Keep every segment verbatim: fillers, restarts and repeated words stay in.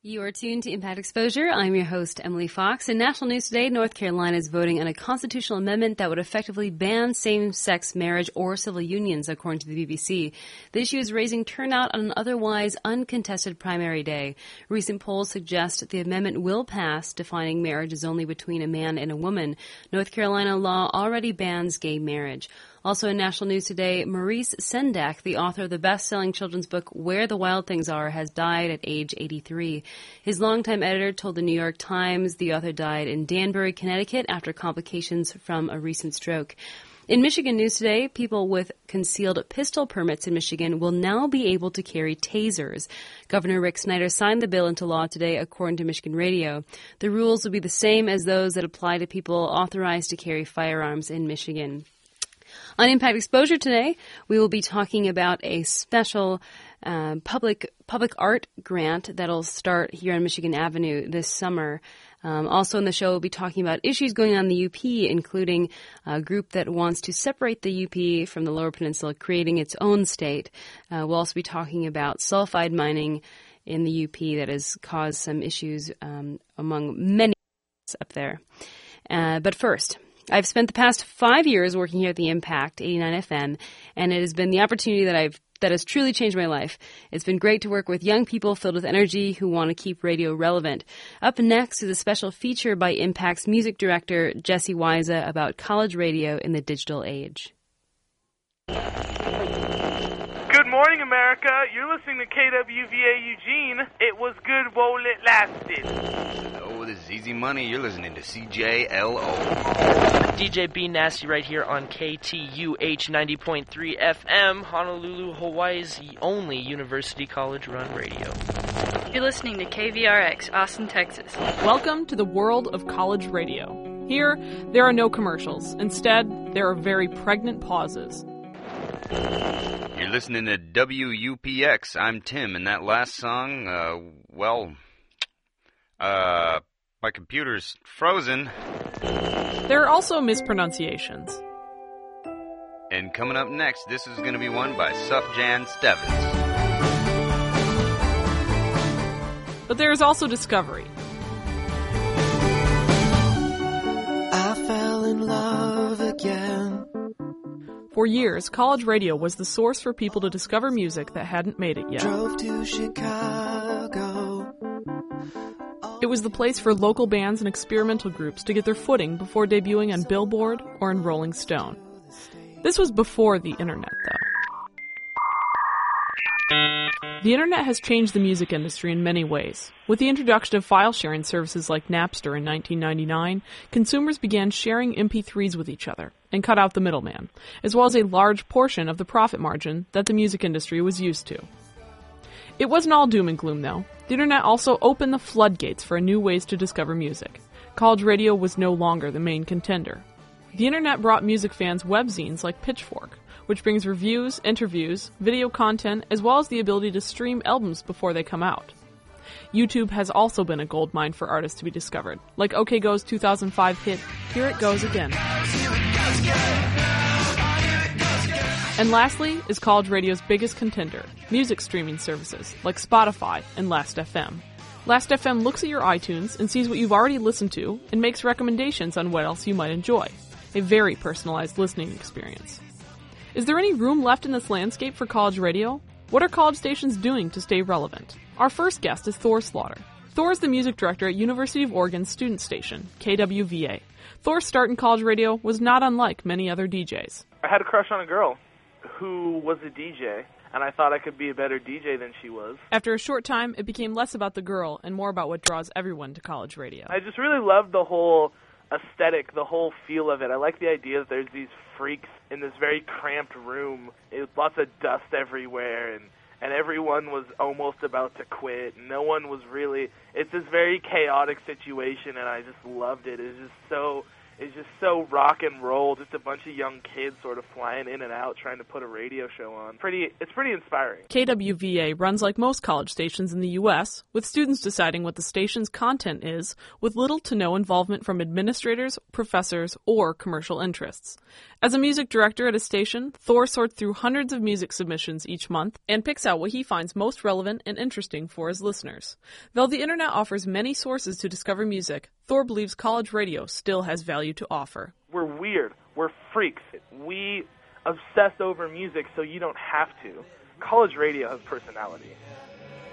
You are tuned to Impact Exposure. I'm your host, Emily Fox. In national news today, North Carolina is voting on a constitutional amendment that would effectively ban same-sex marriage or civil unions, according to the B B C. The issue is raising turnout on an otherwise uncontested primary day. Recent polls suggest the amendment will pass, defining marriage as only between a man and a woman. North Carolina law already bans gay marriage. Also in national news today, Maurice Sendak, the author of the best-selling children's book Where the Wild Things Are, has died at age eighty-three. His longtime editor told the New York Times the author died in Danbury, Connecticut, after complications from a recent stroke. In Michigan news today, people with concealed pistol permits in Michigan will now be able to carry tasers. Governor Rick Snyder signed the bill into law today, according to Michigan Radio. The rules will be the same as those that apply to people authorized to carry firearms in Michigan. On Impact Exposure today, we will be talking about a special uh, public public art grant that'll start here on Michigan Avenue this summer. Um, also in the show, we'll be talking about issues going on in the U P, including a group that wants to separate the U P from the Lower Peninsula, creating its own state. Uh, we'll also be talking about sulfide mining in the U P that has caused some issues um, among many up there. Uh, but first, I've spent the past five years working here at the Impact eighty-nine F M, and it has been the opportunity that I've that has truly changed my life. It's been great to work with young people filled with energy who want to keep radio relevant. Up next is a special feature by Impact's music director, Jesse Weiza, about college radio in the digital age. Good morning, America. You're listening to K W V A Eugene. It was good while it lasted. Hello, this is Easy Money. You're listening to C J L O. D J B Nasty right here on K T U H ninety point three F M, Honolulu, Hawaii's only university college-run radio. You're listening to K V R X, Austin, Texas. Welcome to the world of college radio. Here, there are no commercials. Instead, there are very pregnant pauses. You're listening to W U P X. I'm Tim, and that last song, uh, well, uh, my computer's frozen. There are also mispronunciations. And coming up next, this is going to be one by Sufjan Stevens. But there is also discovery. I fell in love again. For years, college radio was the source for people to discover music that hadn't made it yet. Drove to Chicago. It was the place for local bands and experimental groups to get their footing before debuting on Billboard or in Rolling Stone. This was before the internet, though. The internet has changed the music industry in many ways. With the introduction of file-sharing services like Napster in nineteen ninety-nine, consumers began sharing M P threes with each other and cut out the middleman, as well as a large portion of the profit margin that the music industry was used to. It wasn't all doom and gloom, though. The internet also opened the floodgates for new ways to discover music. College radio was no longer the main contender. The internet brought music fans webzines like Pitchfork, which brings reviews, interviews, video content, as well as the ability to stream albums before they come out. YouTube has also been a goldmine for artists to be discovered, like OK Go's two thousand five hit, Here It Goes Again. And lastly is college radio's biggest contender, music streaming services like Spotify and Last dot F M. Last dot F M looks at your iTunes and sees what you've already listened to and makes recommendations on what else you might enjoy. A very personalized listening experience. Is there any room left in this landscape for college radio? What are college stations doing to stay relevant? Our first guest is Thor Slaughter. Thor is the music director at University of Oregon's student station, K W V A. Thor's start in college radio was not unlike many other D Js. I had a crush on a girl who was a D J, and I thought I could be a better D J than she was. After a short time, it became less about the girl and more about what draws everyone to college radio. I just really loved the whole aesthetic, the whole feel of it. I like the idea that there's these freaks in this very cramped room. It, lots of dust everywhere, and and everyone was almost about to quit. No one was really – it's this very chaotic situation, and I just loved it. It's just so it's just so rock and roll, just a bunch of young kids sort of flying in and out trying to put a radio show on. Pretty, It's pretty inspiring. K W V A runs like most college stations in the U S, with students deciding what the station's content is, with little to no involvement from administrators, professors, or commercial interests. As a music director at a station, Thor sorts through hundreds of music submissions each month and picks out what he finds most relevant and interesting for his listeners. Though the internet offers many sources to discover music, Thor believes college radio still has value to offer. We're weird. We're freaks. We obsess over music so you don't have to. College radio has personality.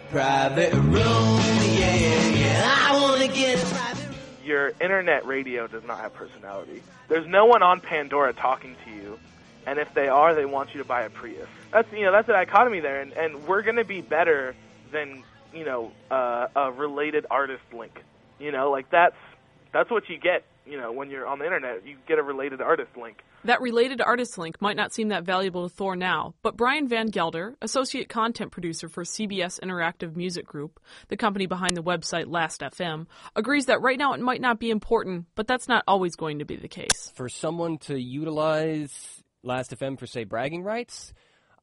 Private room, yeah, yeah, I want to get a private room. Your internet radio does not have personality. There's no one on Pandora talking to you, and if they are, they want you to buy a Prius. That's, you know, that's the dichotomy there, and, and we're going to be better than, you know, uh, a related artist link. You know, like that's that's what you get, you know, when you're on the internet. You get a related artist link. That related artist link might not seem that valuable to Thor now, but Brian Van Gelder, associate content producer for C B S Interactive Music Group, the company behind the website Last dot F M, agrees that right now it might not be important, but that's not always going to be the case. For someone to utilize Last dot F M for, say, bragging rights,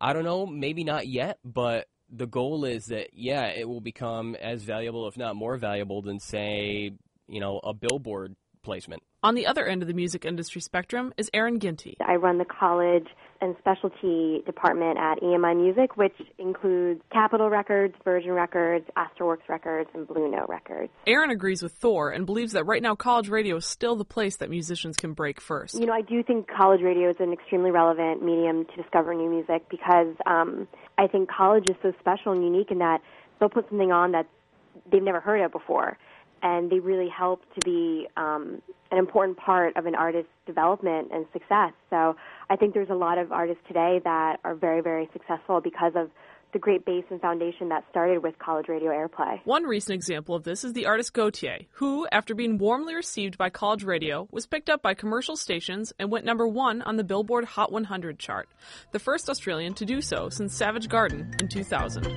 I don't know, maybe not yet, but the goal is that, yeah, it will become as valuable, if not more valuable, than, say, you know, a billboard placement. On the other end of the music industry spectrum is Aaron Ginty. I run the college and specialty department at E M I Music, which includes Capitol Records, Virgin Records, Astroworks Records, and Blue Note Records. Aaron agrees with Thor and believes that right now college radio is still the place that musicians can break first. You know, I do think college radio is an extremely relevant medium to discover new music because um, I think college is so special and unique in that they'll put something on that they've never heard of before. And they really help to be um, an important part of an artist's development and success. So I think there's a lot of artists today that are very, very successful because of the great base and foundation that started with college radio airplay. One recent example of this is the artist Gotye, who, after being warmly received by college radio, was picked up by commercial stations and went number one on the Billboard Hot one hundred chart, the first Australian to do so since Savage Garden in two thousand.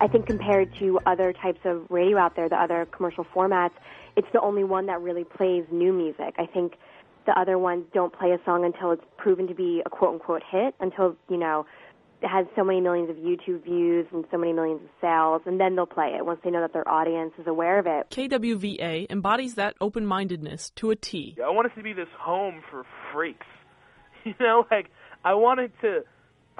I think compared to other types of radio out there, the other commercial formats, it's the only one that really plays new music. I think the other ones don't play a song until it's proven to be a quote-unquote hit, until, you know, it has so many millions of YouTube views and so many millions of sales, and then they'll play it once they know that their audience is aware of it. K W V A embodies that open-mindedness to a T. I want it to be this home for freaks. You know, like, I wanted to...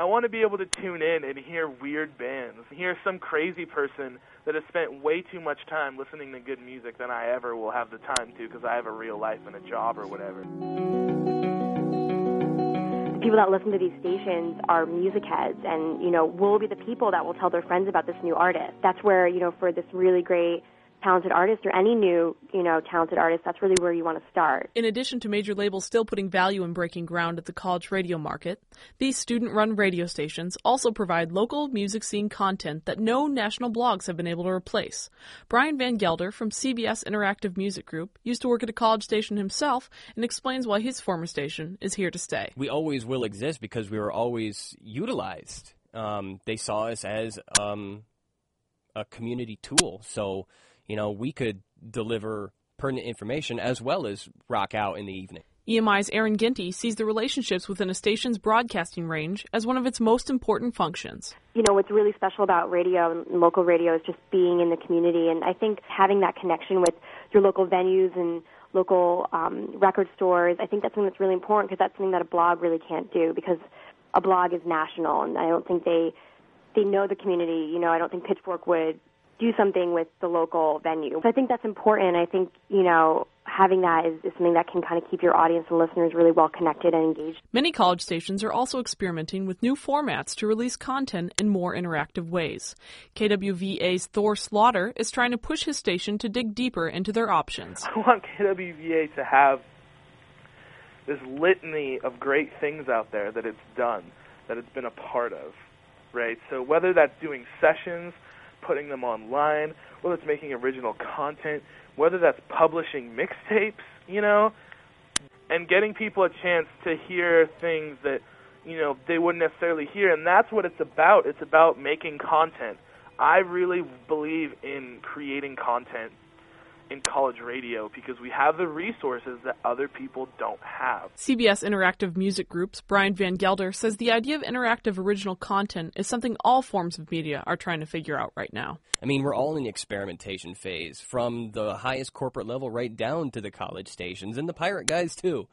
I want to be able to tune in and hear weird bands, hear some crazy person that has spent way too much time listening to good music than I ever will have the time to because I have a real life and a job or whatever. People that listen to these stations are music heads and, you know, will be the people that will tell their friends about this new artist. That's where, you know, for this really great talented artist or any new, you know, talented artist, that's really where you want to start. In addition to major labels still putting value in breaking ground at the college radio market, these student-run radio stations also provide local music scene content that no national blogs have been able to replace. Brian Van Gelder from C B S Interactive Music Group used to work at a college station himself and explains why his former station is here to stay. We always will exist because we were always utilized. Um, they saw us as um, a community tool, so... You know, we could deliver pertinent information as well as rock out in the evening. E M I's Aaron Ginty sees the relationships within a station's broadcasting range as one of its most important functions. You know, what's really special about radio and local radio is just being in the community. And I think having that connection with your local venues and local um, record stores, I think that's something that's really important because that's something that a blog really can't do because a blog is national. And I don't think they, they know the community. You know, I don't think Pitchfork would do something with the local venue. So I think that's important. I think, you know, having that is, is something that can kind of keep your audience and listeners really well connected and engaged. Many college stations are also experimenting with new formats to release content in more interactive ways. K W V A's Thor Slaughter is trying to push his station to dig deeper into their options. I want K W V A to have this litany of great things out there that it's done, that it's been a part of, right? So whether that's doing sessions, putting them online, whether it's making original content, whether that's publishing mixtapes, you know, and getting people a chance to hear things that, you know, they wouldn't necessarily hear. And that's what it's about. It's about making content. I really believe in creating content in college radio because we have the resources that other people don't have. C B S Interactive Music Group's Brian Van Gelder says the idea of interactive original content is something all forms of media are trying to figure out right now. I mean, we're all in the experimentation phase, from the highest corporate level right down to the college stations and the pirate guys too.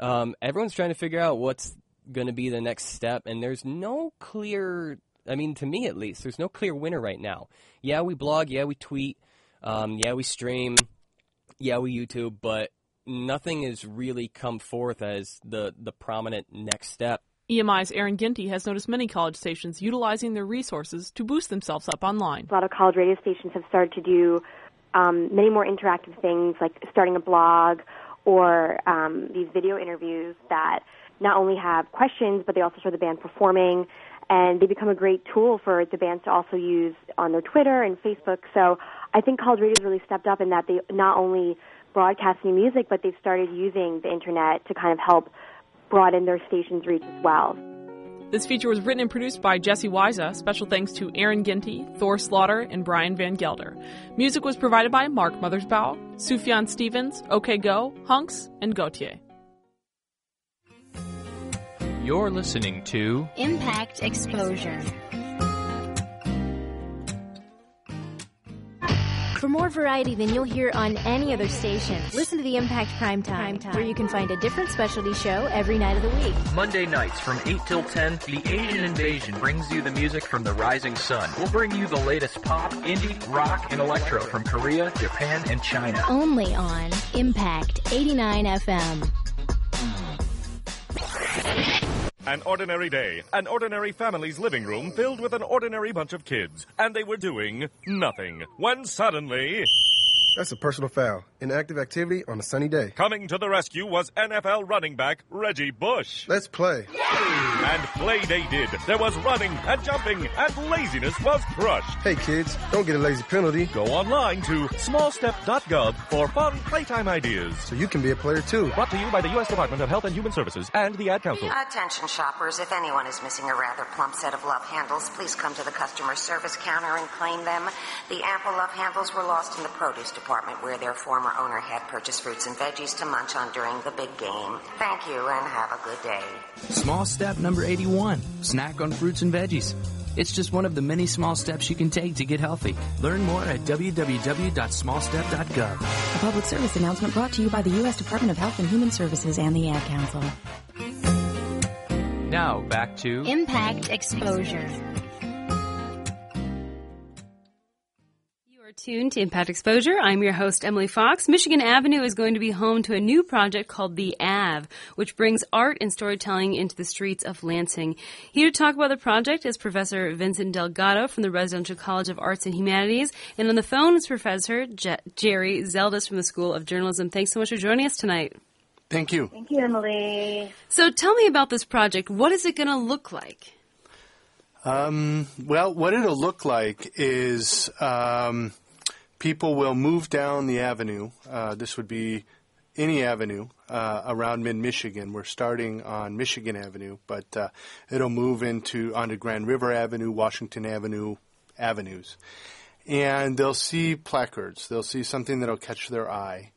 Um, everyone's trying to figure out what's going to be the next step, and there's no clear, I mean, to me at least, there's no clear winner right now. Yeah, we blog, yeah, we tweet, Um, yeah, we stream, yeah, we YouTube, but nothing has really come forth as the, the prominent next step. E M I's Aaron Ginty has noticed many college stations utilizing their resources to boost themselves up online. A lot of college radio stations have started to do um, many more interactive things, like starting a blog or um, these video interviews that not only have questions, but they also show the band performing. And they become a great tool for the bands to also use on their Twitter and Facebook. So I think college radio's really stepped up in that they not only broadcast new music, but they've started using the internet to kind of help broaden their station's reach as well. This feature was written and produced by Jesse Weiza. Special thanks to Aaron Ginty, Thor Slaughter, and Brian Van Gelder. Music was provided by Mark Mothersbaugh, Sufjan Stevens, OK Go, Hunks, and Gotye. You're listening to Impact Exposure. For more variety than you'll hear on any other station, listen to the Impact Primetime, Primetime, where you can find a different specialty show every night of the week. Monday nights from eight till ten, The Asian Invasion brings you the music from the rising sun. We'll bring you the latest pop, indie, rock, and electro from Korea, Japan, and China. Only on Impact eighty-nine F M. An ordinary day, an ordinary family's living room filled with an ordinary bunch of kids, and they were doing nothing, when suddenly... That's a personal foul. Inactive activity on a sunny day. Coming to the rescue was N F L running back Reggie Bush. Let's play. Yeah! And play they did. There was running and jumping, and laziness was crushed. Hey, kids, don't get a lazy penalty. Go online to small step dot gov for fun playtime ideas. So you can be a player, too. Brought to you by the U S Department of Health and Human Services and the Ad Council. Attention, shoppers. If anyone is missing a rather plump set of love handles, please come to the customer service counter and claim them. The ample love handles were lost in the produce department, where their former owner had purchased fruits and veggies to munch on during the big game. Thank you and have a good day. Small step number eighty-one. Snack on fruits and veggies. It's just one of the many small steps you can take to get healthy. Learn more at w w w dot small step dot gov. A public service announcement brought to you by the U S Department of Health and Human Services and the Ad Council. Now back to Impact Exposure. Tuned to Impact Exposure. I'm your host, Emily Fox. Michigan Avenue is going to be home to a new project called The Ave, which brings art and storytelling into the streets of Lansing. Here to talk about the project is Professor Vincent Delgado from the Residential College of Arts and Humanities. And on the phone is Professor Je- Jerry Zeldes from the School of Journalism. Thanks so much for joining us tonight. Thank you. Thank you, Emily. So tell me about this project. What is it going to look like? Um, well, what it'll look like is... Um, People will move down the avenue. Uh, this would be any avenue uh, around mid-Michigan. We're starting on Michigan Avenue, but uh, it'll move into onto Grand River Avenue, Washington Avenue, avenues. And they'll see placards. They'll see something that'll catch their eye,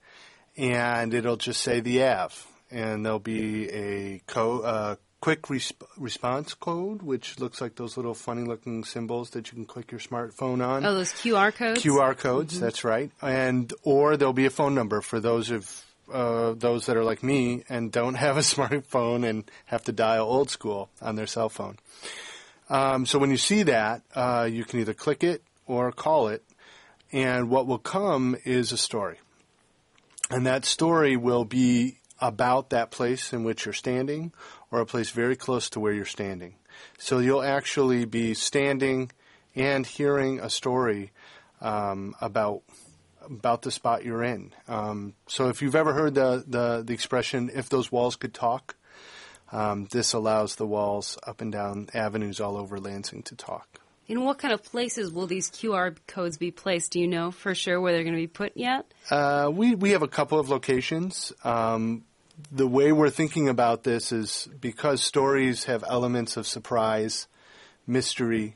and it'll just say the Ave. And there'll be a co- uh, quick resp- response code, which looks like those little funny-looking symbols that you can click your smartphone on. Oh, those Q R codes? Q R codes, mm-hmm. That's right. And or there'll be a phone number for those of uh, those that are like me and don't have a smartphone and have to dial old school on their cell phone. Um, so when you see that, uh, you can either click it or call it, and what will come is a story. And that story will be about that place in which you're standing, or a place very close to where you're standing. So you'll actually be standing and hearing a story um, about about the spot you're in. Um, so if you've ever heard the, the, the expression, if those walls could talk, um, this allows the walls up and down avenues all over Lansing to talk. In what kind of places will these Q R codes be placed? Do you know for sure where they're going to be put yet? Uh, we, we have a couple of locations. Um, the way we're thinking about this is because stories have elements of surprise, mystery,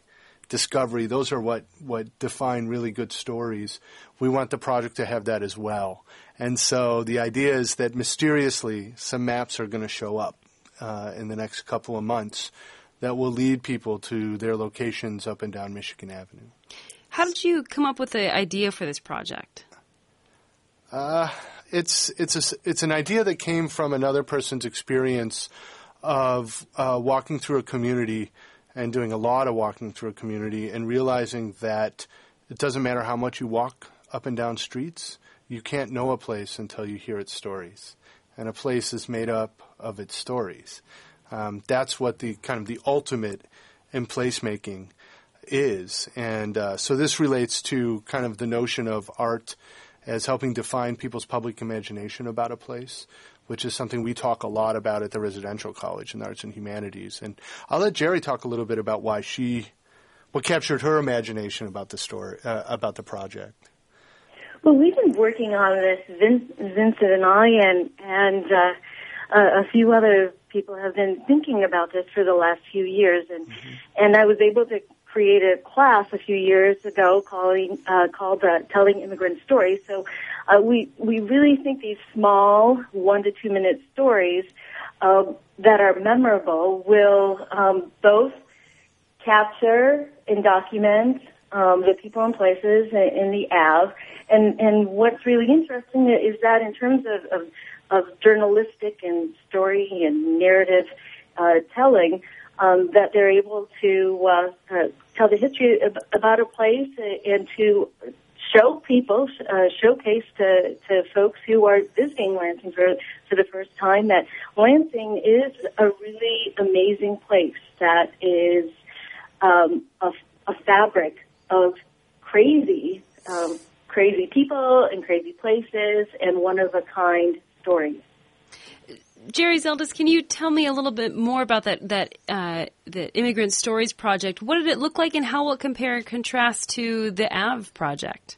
discovery. Those are what, what define really good stories. We want the project to have that as well. And so the idea is that mysteriously some maps are going to show up uh, in the next couple of months that will lead people to their locations up and down Michigan Avenue. How did you come up with the idea for this project? Uh, it's it's a, it's an idea that came from another person's experience of uh, walking through a community and doing a lot of walking through a community and realizing that it doesn't matter how much you walk up and down streets, you can't know a place until you hear its stories. And a place is made up of its stories. Um, that's what the kind of the ultimate in placemaking is. And uh, so this relates to kind of the notion of art as helping define people's public imagination about a place, which is something we talk a lot about at the Residential College in Arts and Humanities. And I'll let Jerry talk a little bit about why she, what captured her imagination about the story, uh, about the project. Well, we've been working on this, Vin- Vincent and I, and and uh, uh, a few other people have been thinking about this for the last few years, and mm-hmm. and I was able to create a class a few years ago calling, uh, called uh, Telling Immigrant Stories. So uh, we, we really think these small one to two minute stories uh, that are memorable will um, both capture and document um, the people and places in, in the Ave. And, and what's really interesting is that in terms of, of, of journalistic and story and narrative uh, telling, Um, that they're able to uh, uh, tell the history ab- about a place and to show people, uh, showcase to, to folks who are visiting Lansing for, for the first time that Lansing is a really amazing place that is um, a, a fabric of crazy, um, crazy people and crazy places and one-of-a-kind stories. Jerry Zeldes, can you tell me a little bit more about that that uh, the Immigrant Stories project? What did it look like, and how will it compare and contrast to the Ave project?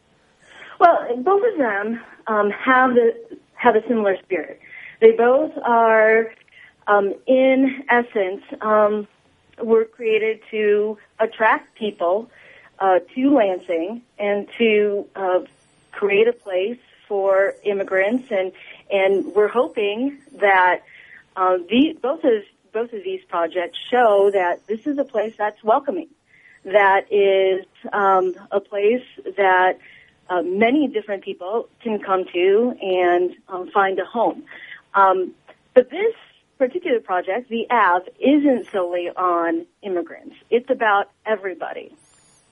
Well, both of them um, have the, have a similar spirit. They both are, um, in essence, um, were created to attract people uh, to Lansing and to uh, create a place for immigrants, and and we're hoping that uh, the, both of both of these projects show that this is a place that's welcoming, that is um, a place that uh, many different people can come to and um, find a home. Um, but this particular project, the Ave, isn't solely on immigrants. It's about everybody.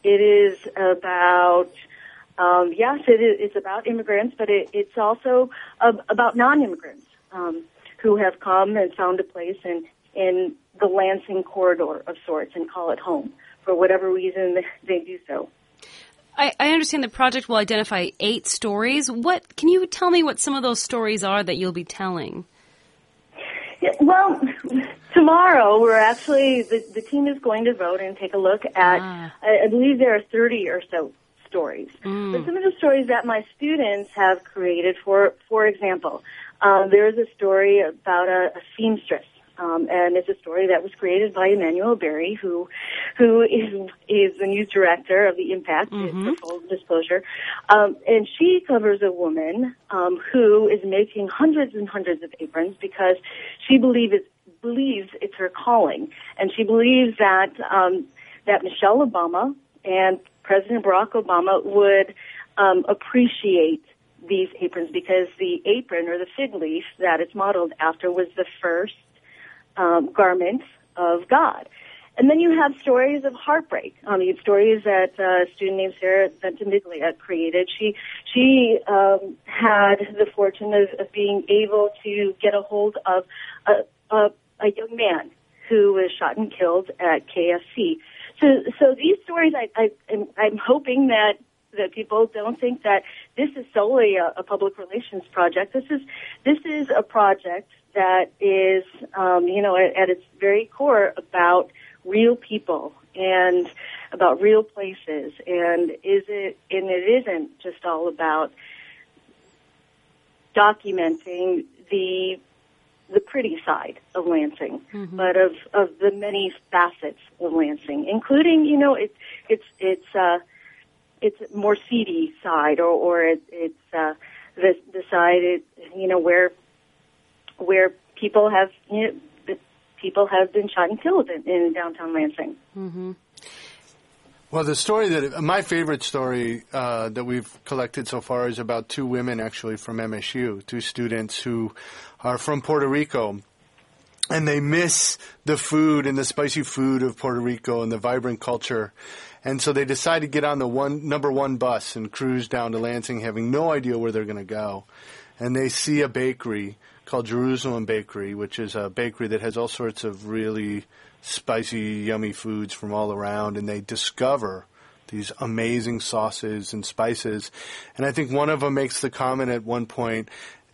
It is about Um, yes, it is, it's about immigrants, but it, it's also ab- about non-immigrants um, who have come and found a place in, in the Lansing corridor of sorts and call it home for whatever reason they do so. I, I understand the project will identify eight stories. What can you tell me what some of those stories are that you'll be telling? Yeah, well, tomorrow we're actually, the, the team is going to vote and take a look at, ah. I, I believe there are thirty or so stories. Mm. But some of the stories that my students have created, for for example, um, there's a story about a, a seamstress, um, and it's a story that was created by Emmanuel Berry, who who is, is the news director of The Impact, mm-hmm. for full disclosure. Um, and she covers a woman um, who is making hundreds and hundreds of aprons because she believe it, believes it's her calling. And she believes that um, that Michelle Obama and President Barack Obama would um, appreciate these aprons because the apron or the fig leaf that it's modeled after was the first um, garment of God. And then you have stories of heartbreak. Um, you have stories that uh, a student named Sarah Ventimiglia created. She she um, had the fortune of, of being able to get a hold of a, a, a young man who was shot and killed at K F C. So, so these stories, I, I, I'm, I'm hoping that, that people don't think that this is solely a, a public relations project. This is this is a project that is, um, you know, at, at its very core about real people and about real places, and is it and it isn't just all about documenting the the pretty side of Lansing, mm-hmm. but of, of the many facets of Lansing, including, you know, it's it's it's uh, it's more seedy side, or or it, it's uh, the the side, it, you know, where where people have you know, people have been shot and killed in, in downtown Lansing. Mm-hmm. Well, the story that my favorite story uh, that we've collected so far is about two women actually from M S U, two students who are from Puerto Rico, and they miss the food and the spicy food of Puerto Rico and the vibrant culture. And so they decide to get on the one number one bus and cruise down to Lansing, having no idea where they're going to go. And they see a bakery called Jerusalem Bakery, which is a bakery that has all sorts of really spicy, yummy foods from all around, and they discover these amazing sauces and spices. And I think one of them makes the comment at one point,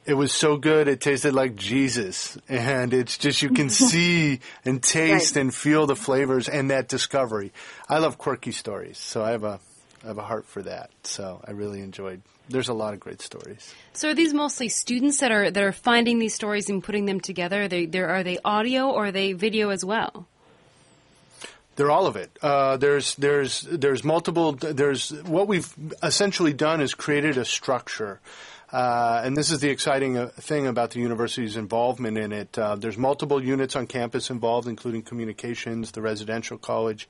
it was so good it tasted like Jesus. And it's just, you can see and taste right. and feel the flavors and that discovery. I love quirky stories, so I have a I have a heart for that. So I really enjoyed. There's a lot of great stories. So are these mostly students that are that are finding these stories and putting them together? They, they're, are they audio or are they video as well? They're all of it. Uh, there's there's there's multiple. There's what we've essentially done is created a structure, uh, and this is the exciting uh, thing about the university's involvement in it. Uh, there's multiple units on campus involved, including communications, the residential college.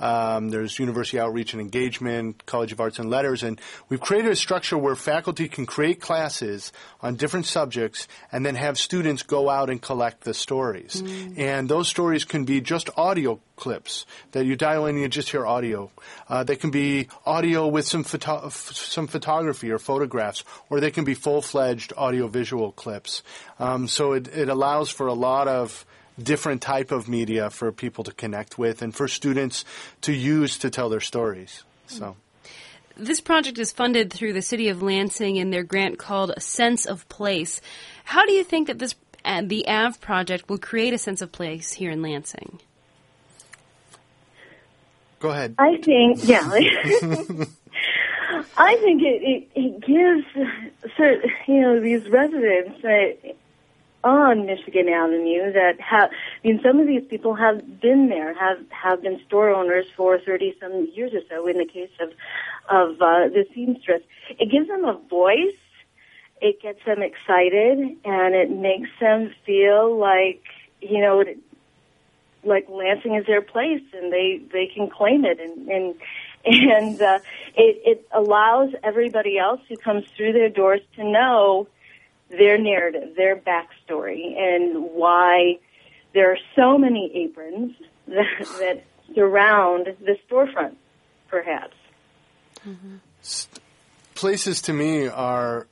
Um, there's university outreach and engagement, College of Arts and Letters, and we've created a structure where faculty can create classes on different subjects and then have students go out and collect the stories. Mm. And those stories can be just audio clips that you dial in and you just hear audio. Uh, they can be audio with some photo- f- some photography or photographs, or they can be full-fledged audiovisual clips. Um, so it, it allows for a lot of different type of media for people to connect with and for students to use to tell their stories. So this project is funded through the city of Lansing and their grant called Sense of Place. How do you think that this uh, the A V project will create a sense of place here in Lansing? Go ahead. I think, yeah. I think it, it, it gives, you know, these residents that on Michigan Avenue that have, I mean, some of these people have been there, have, have been store owners for thirty-some years or so in the case of, of uh, the seamstress. It gives them a voice, it gets them excited, and it makes them feel like, you know, like Lansing is their place and they, they can claim it and, and, and uh, it, it allows everybody else who comes through their doors to know their narrative, their backstory, and why there are so many aprons that, that surround the storefront, perhaps. Mm-hmm. Places to me are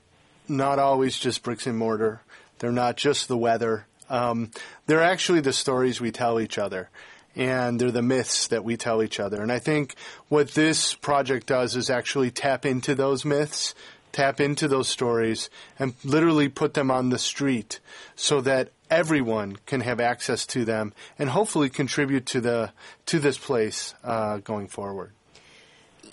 not always just bricks and mortar. They're not just the weather. Um, they're actually the stories we tell each other. And they're the myths that we tell each other. And I think what this project does is actually tap into those myths, tap into those stories, and literally put them on the street so that everyone can have access to them and hopefully contribute to the to this place uh, going forward.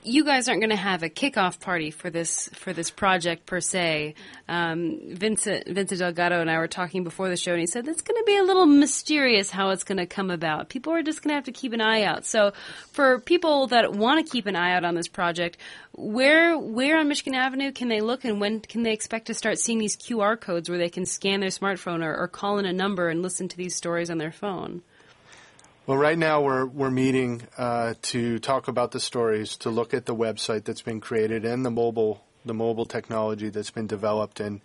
You guys aren't going to have a kickoff party for this for this project per se. Um, Vincent Vincent Delgado and I were talking before the show, and he said it's going to be a little mysterious how it's going to come about. People are just going to have to keep an eye out. So, for people that want to keep an eye out on this project, where where on Michigan Avenue can they look, and when can they expect to start seeing these Q R codes where they can scan their smartphone or, or call in a number and listen to these stories on their phone? Well, right now we're we're meeting uh, to talk about the stories, to look at the website that's been created and the mobile the mobile technology that's been developed, and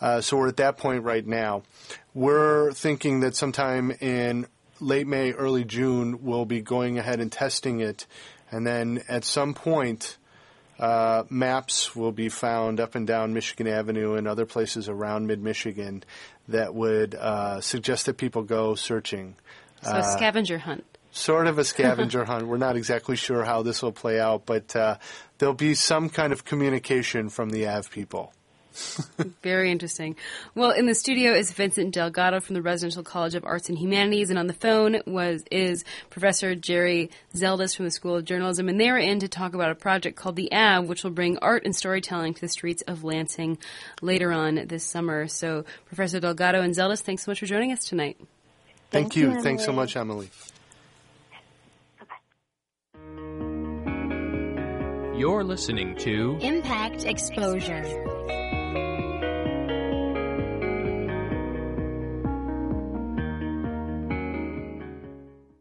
uh, so we're at that point right now. We're thinking that sometime in late May, early June, we'll be going ahead and testing it, and then at some point, uh, maps will be found up and down Michigan Avenue and other places around mid-Michigan that would uh, suggest that people go searching. So a scavenger hunt. Uh, sort of a scavenger hunt. We're not exactly sure how this will play out, but uh, there'll be some kind of communication from the A V people. Very interesting. Well, in the studio is Vincent Delgado from the Residential College of Arts and Humanities, and on the phone was is Professor Jerry Zeldes from the School of Journalism, and they were in to talk about a project called The Ave, which will bring art and storytelling to the streets of Lansing later on this summer. So, Professor Delgado and Zeldes, thanks so much for joining us tonight. Thank, Thank you. you. Thanks so much, Emily. You're listening to Impact Exposure.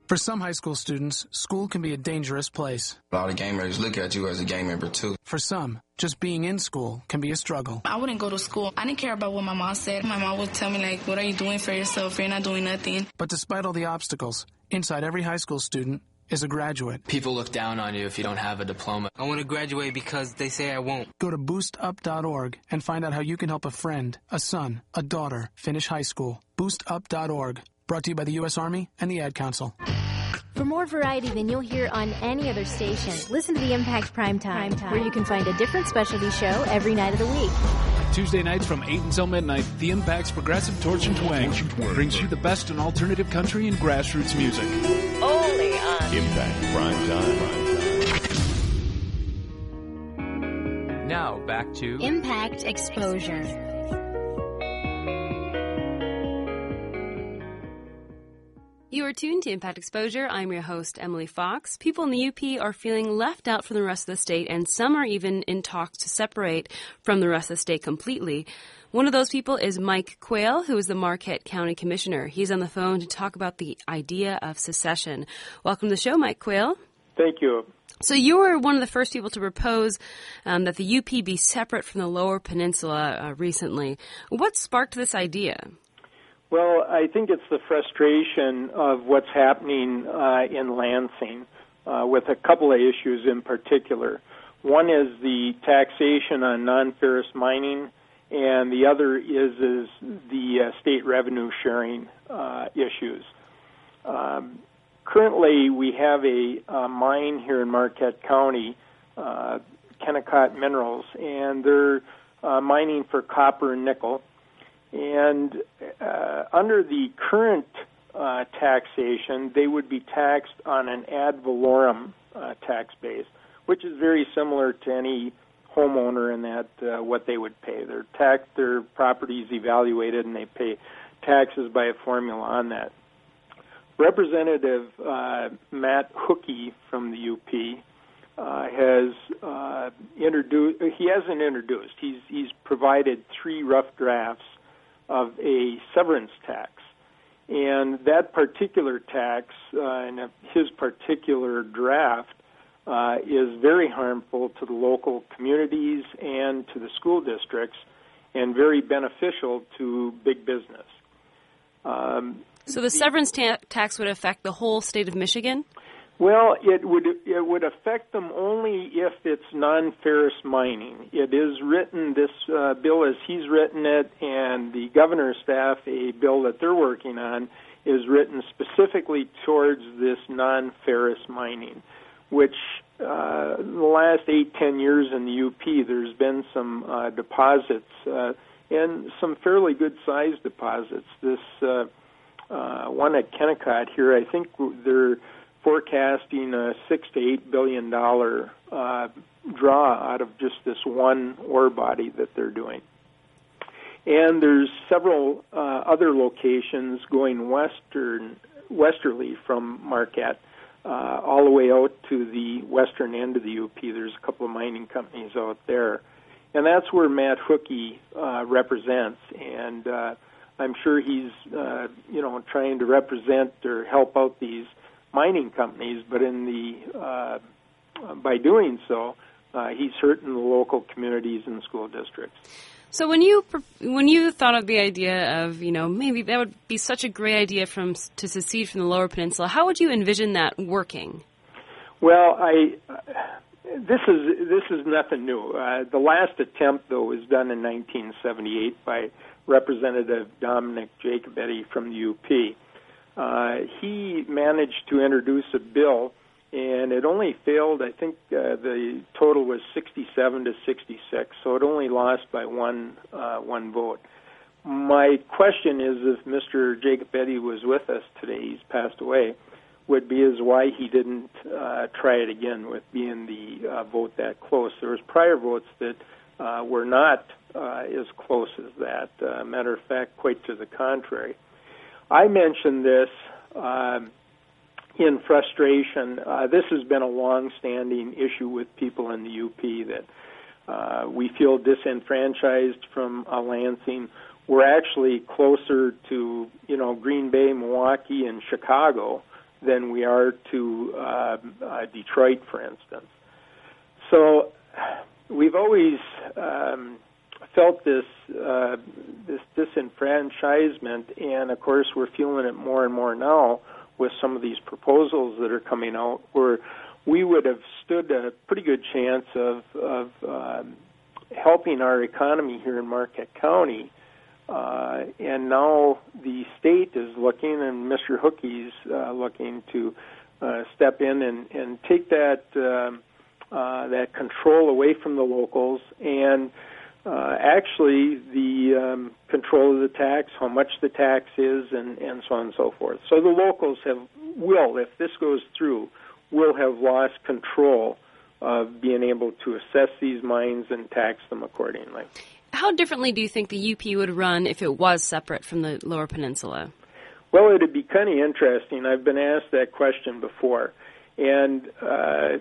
For some high school students, school can be a dangerous place. A lot of gang members look at you as a gang member, too. For some, just being in school can be a struggle. I wouldn't go to school. I didn't care about what my mom said. My mom would tell me, like, what are you doing for yourself? You're not doing nothing. But despite all the obstacles, inside every high school student is a graduate. People look down on you if you don't have a diploma. I want to graduate because they say I won't. Go to boost up dot org and find out how you can help a friend, a son, a daughter finish high school. boost up dot org. Brought to you by the U S Army and the Ad Council. For more variety than you'll hear on any other station, listen to the Impact Primetime, Primetime, where you can find a different specialty show every night of the week. Tuesday nights from eight until midnight, the Impact's Progressive Torch and Twang brings you the best in alternative country and grassroots music. Only on Impact Primetime. Now back to Impact Exposure. You are tuned to Impact Exposure. I'm your host, Emily Fox. People in the U P are feeling left out from the rest of the state, and some are even in talks to separate from the rest of the state completely. One of those people is Mike Quayle, who is the Marquette County Commissioner. He's on the phone to talk about the idea of secession. Welcome to the show, Mike Quayle. Thank you. So you were one of the first people to propose um, that the U P be separate from the Lower Peninsula uh, recently. What sparked this idea? Well, I think it's the frustration of what's happening uh, in Lansing uh, with a couple of issues in particular. One is the taxation on non-ferrous mining, and the other is, is the uh, state revenue sharing uh, issues. Um, currently, we have a, a mine here in Marquette County, uh, Kennecott Minerals, and they're uh, mining for copper and nickel. And uh, under the current uh, taxation, they would be taxed on an ad valorem uh, tax base, which is very similar to any homeowner in that uh, what they would pay. Their tax, their property is evaluated, and they pay taxes by a formula on that. Representative uh, Matt Hookey from the U P uh, has uh, introduced. He hasn't introduced. He's he's provided three rough drafts of a severance tax. And that particular tax, uh, and his particular draft, uh, is very harmful to the local communities and to the school districts and very beneficial to big business. Um, so the, the severance ta- tax would affect the whole state of Michigan? Well, it would it would affect them only if it's non-ferrous mining. It is written, this uh, bill as he's written it, and the governor's staff, a bill that they're working on, is written specifically towards this non-ferrous mining, which uh, in the last eight, ten years in the U P, there's been some uh, deposits, uh, and some fairly good-sized deposits. This uh, uh, one at Kennecott here, I think they're forecasting a six to eight billion dollar uh, draw out of just this one ore body that they're doing, and there's several uh, other locations going western westerly from Marquette, uh, all the way out to the western end of the U P. There's a couple of mining companies out there, and that's where Matt Hookey uh, represents, and uh, I'm sure he's uh, you know trying to represent or help out these mining companies, but in the uh, by doing so, uh, he's hurting the local communities and school districts. So when you when you thought of the idea of, you know, maybe that would be such a great idea from to secede from the Lower Peninsula, how would you envision that working? Well, I uh, this is this is nothing new. Uh, the last attempt, though, was done in nineteen seventy-eight by Representative Dominic Jacobetti from the U P. Uh, he managed to introduce a bill, and and it only failed, I think uh, the total was sixty-seven to sixty-six, so it only lost by one uh, one vote. My question is, if Mister Jacobetti was with us today, he's passed away, would be is why he didn't uh, try it again with being the uh, vote that close. There was prior votes that uh, were not uh, as close as that. Uh, matter of fact, quite to the contrary. I mentioned this um, in frustration. Uh, this has been a long-standing issue with people in the U P that uh, we feel disenfranchised from uh, Lansing. We're actually closer to, you know, Green Bay, Milwaukee, and Chicago than we are to uh, uh, Detroit, for instance. So we've always um, felt this uh, this disenfranchisement, and of course we're feeling it more and more now with some of these proposals that are coming out, where we would have stood a pretty good chance of, of um, helping our economy here in Marquette County. Uh, and now the state is looking, and Mister Hookie's uh, looking to uh, step in and, and take that um, uh, that control away from the locals, and uh, actually the um, control of the tax, how much the tax is, and, and so on and so forth. So the locals have will, if this goes through, will have lost control of being able to assess these mines and tax them accordingly. How differently do you think the U P would run if it was separate from the Lower Peninsula? Well, it would be kind of interesting. I've been asked that question before. And uh,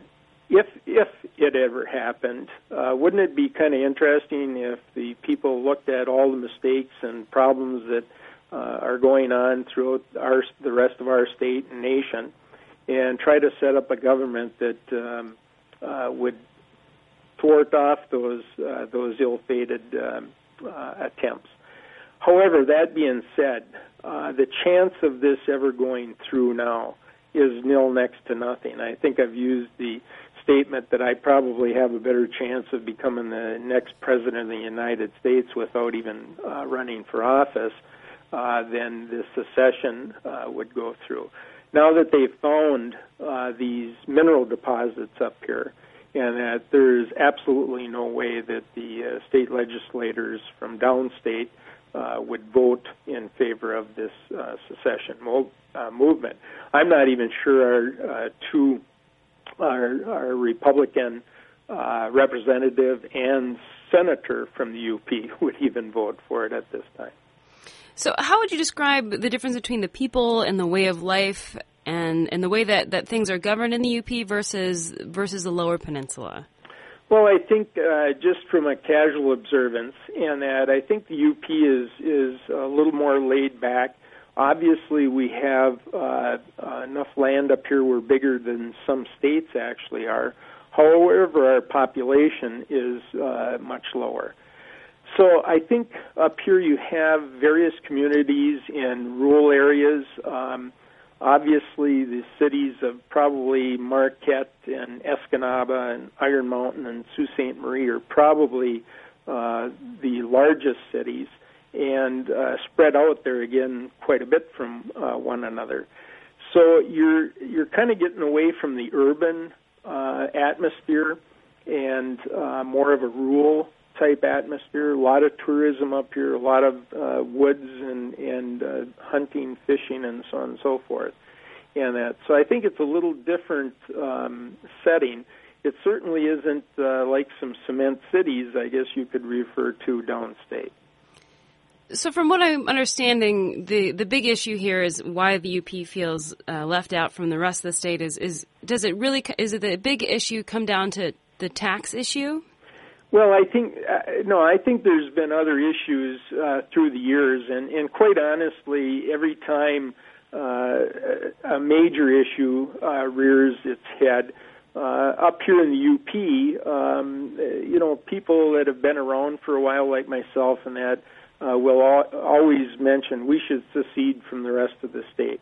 if if it ever happened, uh, wouldn't it be kind of interesting if the people looked at all the mistakes and problems that uh, are going on throughout our, the rest of our state and nation, and try to set up a government that um, uh, would thwart off those uh, those ill-fated um, uh, attempts. However, that being said, uh, the chance of this ever going through now is nil, next to nothing. I think I've used the statement that I probably have a better chance of becoming the next president of the United States without even uh, running for office uh, than this secession uh, would go through. Now that they've found uh, these mineral deposits up here, and that there is absolutely no way that the uh, state legislators from downstate uh, would vote in favor of this uh, secession mo- uh, movement. I'm not even sure our uh, two, our, our Republican uh, representative and senator from the U P would even vote for it at this time. So how would you describe the difference between the people and the way of life and, and the way that, that things are governed in the U P versus versus the Lower Peninsula? Well, I think uh, just from a casual observance, and that I think the U P is is a little more laid back. Obviously, we have uh, uh, enough land up here. We're bigger than some states actually are. However, our population is uh, much lower. So I think up here you have various communities in rural areas. Um, obviously, the cities of probably Marquette and Escanaba and Iron Mountain and Sault Ste. Marie are probably uh, the largest cities, and uh, spread out there again quite a bit from uh, one another. So you're you're kind of getting away from the urban uh, atmosphere and uh, more of a rural type atmosphere. A lot of tourism up here, a lot of uh, woods and, and uh, hunting, fishing, and so on and so forth. And that, so I think it's a little different um, setting. It certainly isn't uh, like some cement cities, I guess you could refer to downstate. So from what I'm understanding, the, the big issue here is why the U P feels uh, left out from the rest of the state. Is, is does it really, is it the big issue come down to the tax issue? Well, I think, uh, no, I think there's been other issues uh, through the years, and, and quite honestly, every time uh, a major issue uh, rears its head, uh, up here in the U P, um, you know, people that have been around for a while, like myself and that, uh, will all, always mention we should secede from the rest of the state.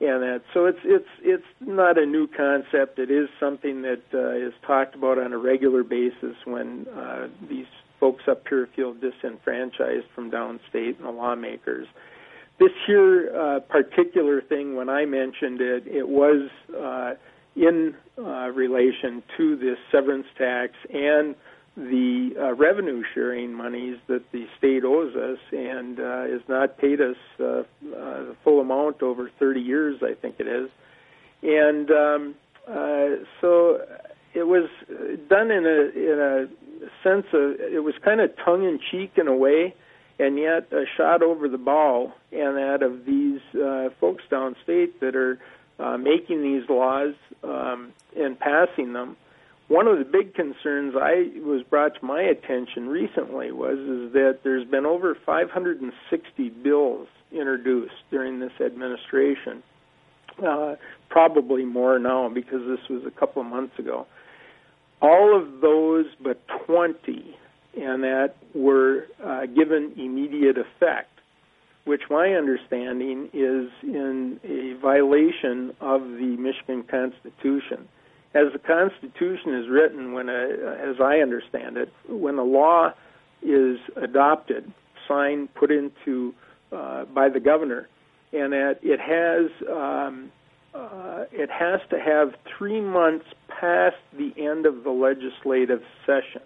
And that, so it's it's it's not a new concept. It is something that uh, is talked about on a regular basis when uh, these folks up here feel disenfranchised from downstate and the lawmakers. This here uh, particular thing, when I mentioned it, it was uh, in uh, relation to this severance tax and the uh, revenue sharing monies that the state owes us and uh, has not paid us uh, uh, the full amount over thirty years, I think it is. And um, uh, so it was done in a, in a sense of, it was kind of tongue-in-cheek in a way, and yet a shot over the bow, and that of these uh, folks downstate that are uh, making these laws um, and passing them. One of the big concerns I was brought to my attention recently was is that there's been over five hundred sixty bills introduced during this administration, uh, probably more now because this was a couple of months ago. All of those but twenty, and that were uh, given immediate effect, which my understanding is in a violation of the Michigan Constitution. As the Constitution is written, when a, as I understand it, when a law is adopted, signed, put into uh, by the governor, and that it has um, uh, it has to have three months past the end of the legislative session.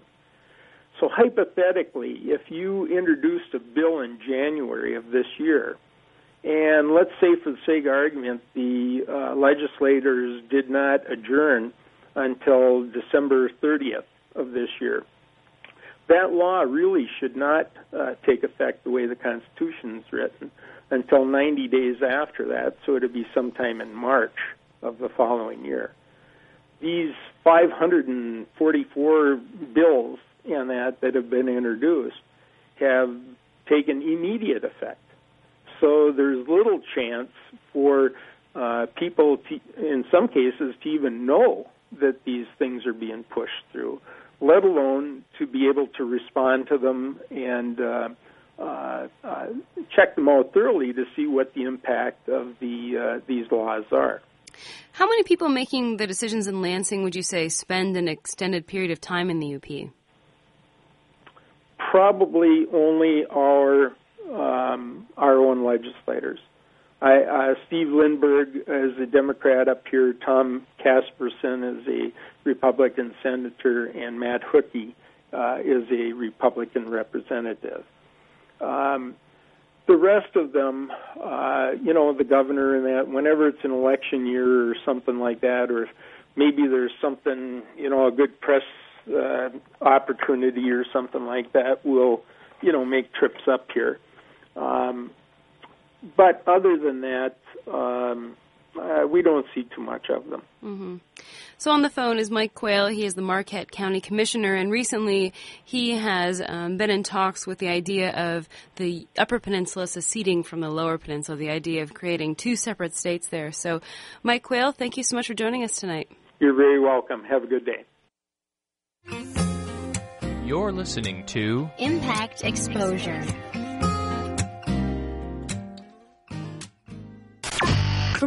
So hypothetically, if you introduced a bill in January of this year, and let's say, for the sake of argument, the uh, legislators did not adjourn until December thirtieth of this year. That law really should not uh, take effect the way the Constitution is written until ninety days after that, so it would be sometime in March of the following year. These five hundred forty-four bills and that that have been introduced have taken immediate effect. So there's little chance for uh, people, to, in some cases, to even know that these things are being pushed through, let alone to be able to respond to them and uh, uh, uh, check them out thoroughly to see what the impact of the uh, these laws are. How many people making the decisions in Lansing would you say spend an extended period of time in the U P? Probably only our... Um, our own legislators. I, uh, Steve Lindbergh is a Democrat up here. Tom Casperson is a Republican senator, and Matt Hookey uh, is a Republican representative. Um, the rest of them, uh, you know, the governor and that, whenever it's an election year or something like that, or if maybe there's something, you know, a good press uh, opportunity or something like that, we'll, you know, make trips up here. Um, but other than that, um, uh, we don't see too much of them. Mm-hmm. So on the phone is Mike Quayle. He is the Marquette County Commissioner, and recently he has um, been in talks with the idea of the Upper Peninsula seceding from the Lower Peninsula, the idea of creating two separate states there. So, Mike Quayle, thank you so much for joining us tonight. You're very welcome. Have a good day. You're listening to Impact Exposure. For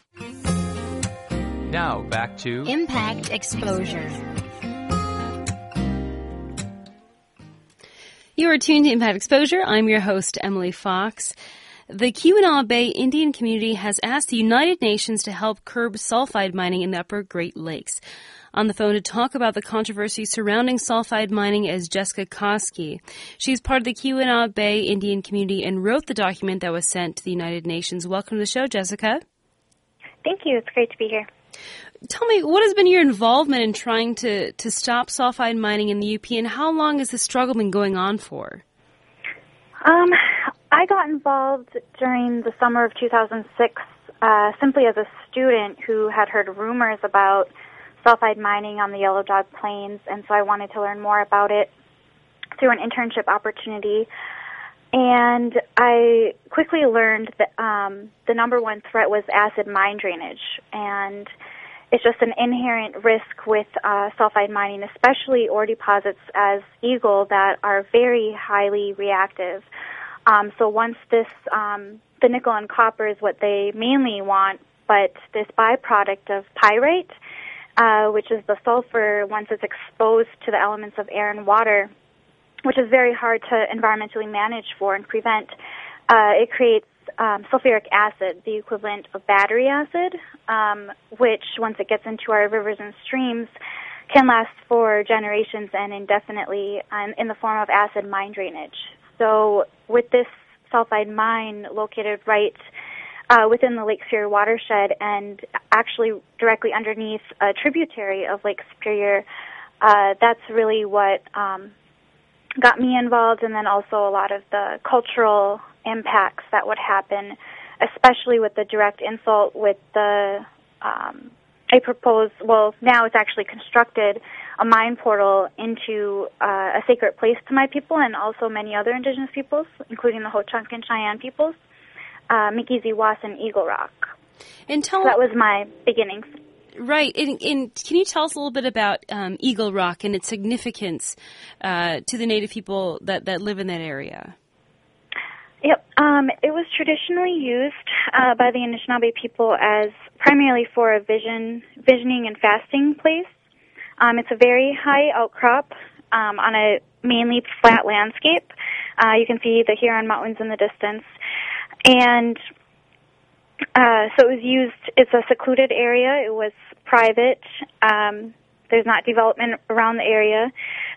Now back to Impact Exposure. You are tuned to Impact Exposure. I'm your host, Emily Fox. The Keweenaw Indian community has asked the United Nations to help curb sulfide mining in the upper Great Lakes. On the phone to talk about the controversy surrounding sulfide mining is Jessica Koski. She's part of the Keweenaw Indian community and wrote the document that was sent to the United Nations. Welcome to the show, Jessica. Thank you. It's great to be here. tell me, what has been your involvement in trying to, to stop sulfide mining in the U P, and how long has this struggle been going on for? Um, I got involved during the summer of two thousand six uh, simply as a student who had heard rumors about sulfide mining on the Yellow Dog Plains, and so I wanted to learn more about it through an internship opportunity. And I quickly learned that um, the number one threat was acid mine drainage, and it's just an inherent risk with uh, sulfide mining, especially ore deposits as Eagle that are very highly reactive. Um, so once this, um, the nickel and copper is what they mainly want, but this byproduct of pyrite, uh, which is the sulfur, once it's exposed to the elements of air and water, which is very hard to environmentally manage for and prevent, uh, it creates um, sulfuric acid, the equivalent of battery acid, um, which, once it gets into our rivers and streams, can last for generations and indefinitely um, in the form of acid mine drainage. So with this sulfide mine located right uh, within the Lake Superior watershed and actually directly underneath a tributary of Lake Superior, uh, that's really what... Um, got me involved, and then also a lot of the cultural impacts that would happen, especially with the direct insult with the, um, I proposed, well, now it's actually constructed a mine portal into uh, a sacred place to my people and also many other indigenous peoples, including the Ho-Chunk and Cheyenne peoples, uh, Mikiziwas and Eagle Rock. And tell- so that was my beginnings. Right. And, and can you tell us a little bit about um, Eagle Rock and its significance uh, to the Native people that, that live in that area? Yep. Um, it was traditionally used uh, by the Anishinaabe people as primarily for a vision, visioning and fasting place. Um, it's a very high outcrop um, on a mainly flat landscape. Uh, you can see the Huron Mountains in the distance. And... Uh, so it was used, it's a secluded area, it was private, um, there's not development around the area,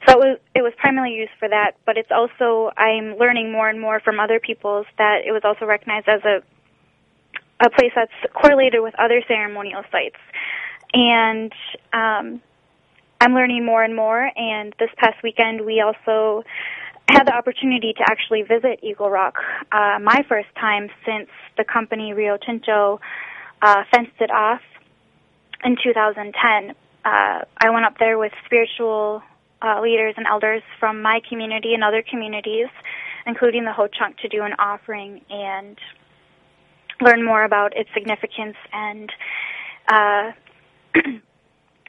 so it was, it was primarily used for that, but it's also, I'm learning more and more from other peoples that it was also recognized as a a place that's correlated with other ceremonial sites, and um, I'm learning more and more, and this past weekend we also had the opportunity to actually visit Eagle Rock, uh, my first time since the company Rio Tinto uh, fenced it off in two thousand ten. Uh, I went up there with spiritual uh, leaders and elders from my community and other communities, including the Ho-Chunk, to do an offering and learn more about its significance and uh,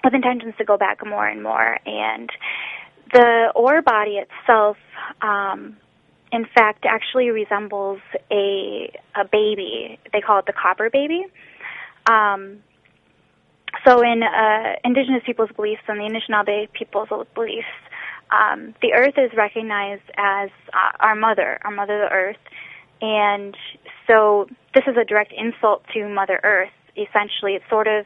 with intentions to go back more and more. And the ore body itself, um, in fact, actually resembles a a baby. They call it the copper baby. Um, so in uh, indigenous people's beliefs and the Anishinaabe people's beliefs, um, the earth is recognized as uh, our mother, our mother the earth. And so this is a direct insult to Mother Earth, essentially. It's sort of,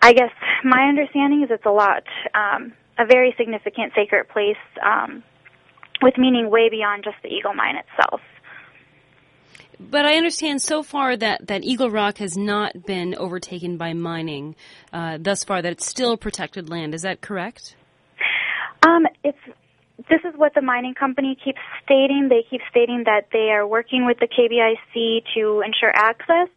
I guess, my understanding is it's a lot... Um, a very significant sacred place um, with meaning way beyond just the Eagle Mine itself. But I understand so far that, that Eagle Rock has not been overtaken by mining uh, thus far, that it's still protected land. Is that correct? Um, it's this is what the mining company keeps stating. They keep stating that they are working with the K B I C to ensure access.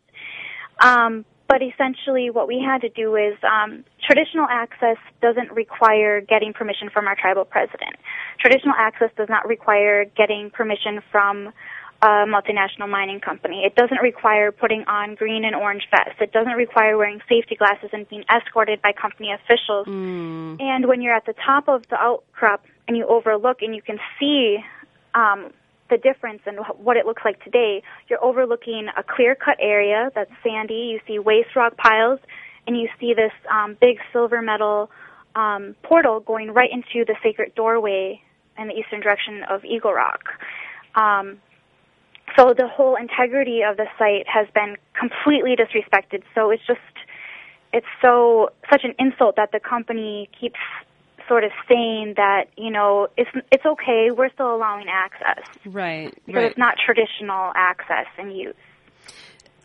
Um But essentially what we had to do is um, traditional access doesn't require getting permission from our tribal president. Traditional access does not require getting permission from a multinational mining company. It doesn't require putting on green and orange vests. It doesn't require wearing safety glasses and being escorted by company officials. Mm. And when you're at the top of the outcrop and you overlook and you can see um, the difference in what it looks like today, you're overlooking a clear-cut area that's sandy. You see waste rock piles, and you see this um, big silver metal um, portal going right into the sacred doorway in the eastern direction of Eagle Rock. Um, so the whole integrity of the site has been completely disrespected. So it's just, it's so, such an insult that the company keeps sort of saying that, you know, it's it's okay, we're still allowing access. Right. Because right. It's not traditional access and use.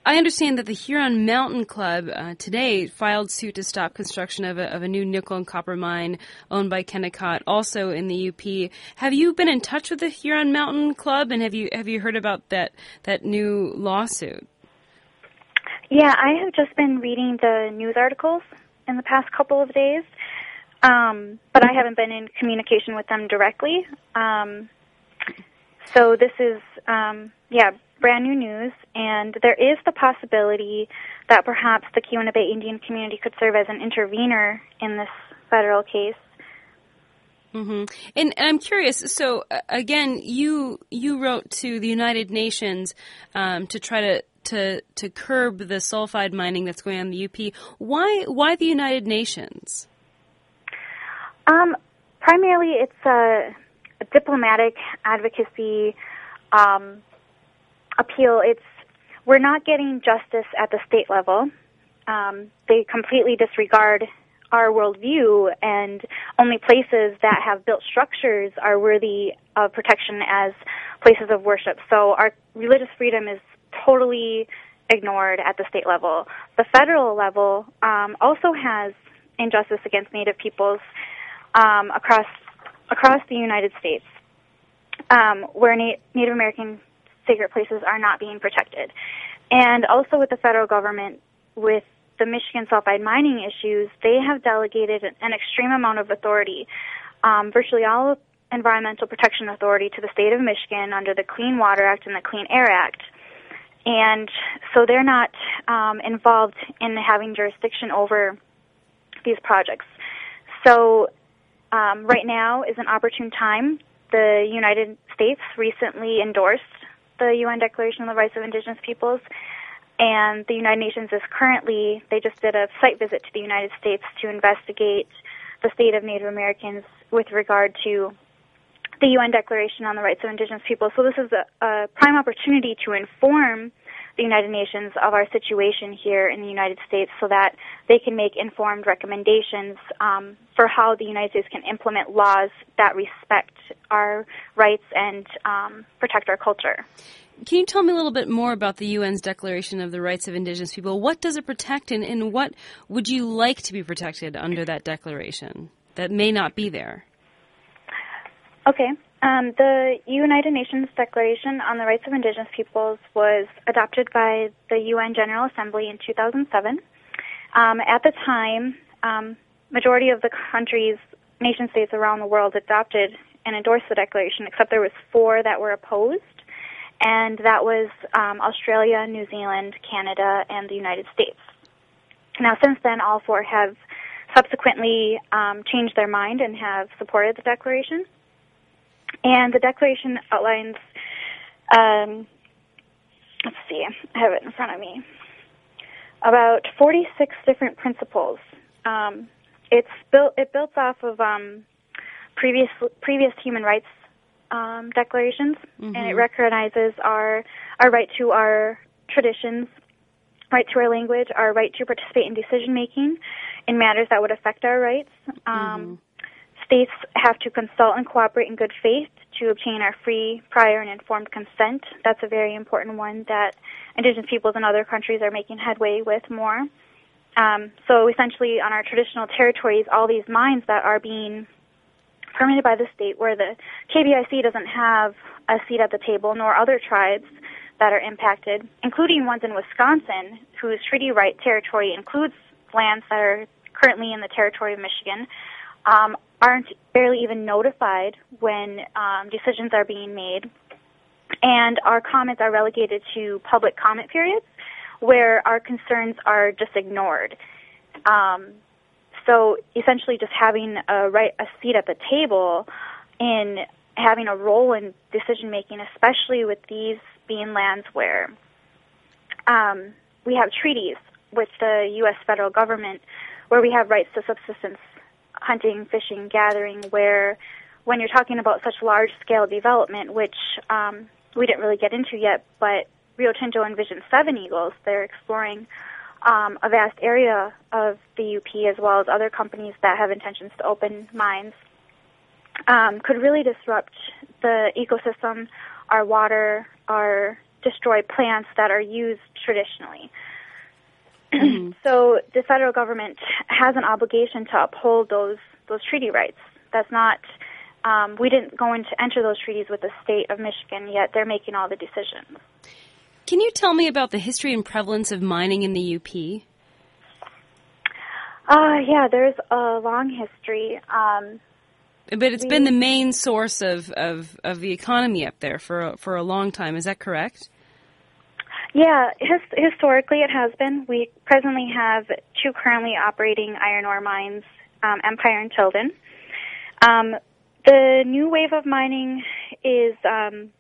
I understand that the Huron Mountain Club uh, today filed suit to stop construction of a, of a new nickel and copper mine owned by Kennecott, also in the U P. Have you been in touch with the Huron Mountain Club, and have you have you heard about that that new lawsuit? Yeah, I have just been reading the news articles in the past couple of days, um, but I haven't been in communication with them directly. Um, so this is, um, yeah, brand new news, and there is the possibility that perhaps the Keweenaw Bay Indian community could serve as an intervener in this federal case. Mm-hmm. And, and I'm curious, so uh, again, you you wrote to the United Nations um, to try to, to to curb the sulfide mining that's going on in the U P. Why why the United Nations? Um, primarily it's a, a diplomatic advocacy um appeal. It's we're not getting justice at the state level. Um, they completely disregard our worldview, and only places that have built structures are worthy of protection as places of worship. So our religious freedom is totally ignored at the state level. The federal level um, also has injustice against Native peoples um, across across the United States, um, where Na- Native American sacred places are not being protected. And also with the federal government, with the Michigan sulfide mining issues, they have delegated an extreme amount of authority, um, virtually all environmental protection authority to the state of Michigan under the Clean Water Act and the Clean Air Act. And so they're not um, involved in having jurisdiction over these projects. So um, right now is an opportune time. The United States recently endorsed the U N Declaration on the Rights of Indigenous Peoples, and the United Nations is currently, they just did a site visit to the United States to investigate the state of Native Americans with regard to the U N Declaration on the Rights of Indigenous Peoples. So this is a, a prime opportunity to inform the United Nations of our situation here in the United States so that they can make informed recommendations um, for how the United States can implement laws that respect our rights and um, protect our culture. Can you tell me a little bit more about the U N's Declaration of the Rights of Indigenous People? What does it protect, and, and what would you like to be protected under that declaration that may not be there? Okay. Um, the United Nations Declaration on the Rights of Indigenous Peoples was adopted by the U N General Assembly in two thousand seven. Um, at the time, um, majority of the countries, nation states around the world adopted and endorsed the declaration, except there was four that were opposed, and that was um, Australia, New Zealand, Canada, and the United States. Now, since then, all four have subsequently um, changed their mind and have supported the declaration. And the declaration outlines, um, let's see, I have it in front of me, about forty-six different principles. Um, it's built, it builds off of um, previous previous human rights um, declarations, mm-hmm. and it recognizes our our right to our traditions, right to our language, our right to participate in decision making in matters that would affect our rights. Um, mm-hmm. States have to consult and cooperate in good faith to obtain our free, prior, and informed consent. That's a very important one that Indigenous peoples in other countries are making headway with more. Um, so essentially on our traditional territories, all these mines that are being permitted by the state where the K B I C doesn't have a seat at the table, nor other tribes that are impacted, including ones in Wisconsin, whose treaty right territory includes lands that are currently in the territory of Michigan, um, aren't barely even notified when um, decisions are being made. And our comments are relegated to public comment periods where our concerns are just ignored. Um, so essentially just having a, right, a seat at the table in having a role in decision-making, especially with these being lands where um, we have treaties with the U S federal government where we have rights to subsistence hunting, fishing, gathering, where when you're talking about such large-scale development, which um, we didn't really get into yet, but Rio Tinto and Vision seven Eagles, they're exploring um, a vast area of the U P as well as other companies that have intentions to open mines, um, could really disrupt the ecosystem, our water, our destroy plants that are used traditionally. Mm-hmm. So the federal government has an obligation to uphold those those treaty rights. That's not um, we didn't go into enter those treaties with the state of Michigan, yet they're making all the decisions. Can you tell me about the history and prevalence of mining in the U P? Uh, yeah, there's a long history. Um, but it's we, been the main source of, of, of the economy up there for a, for a long time. Is that correct? Yeah, his, historically it has been. We presently have two currently operating iron ore mines, um, Empire and Tilden. Um, the new wave of mining is um,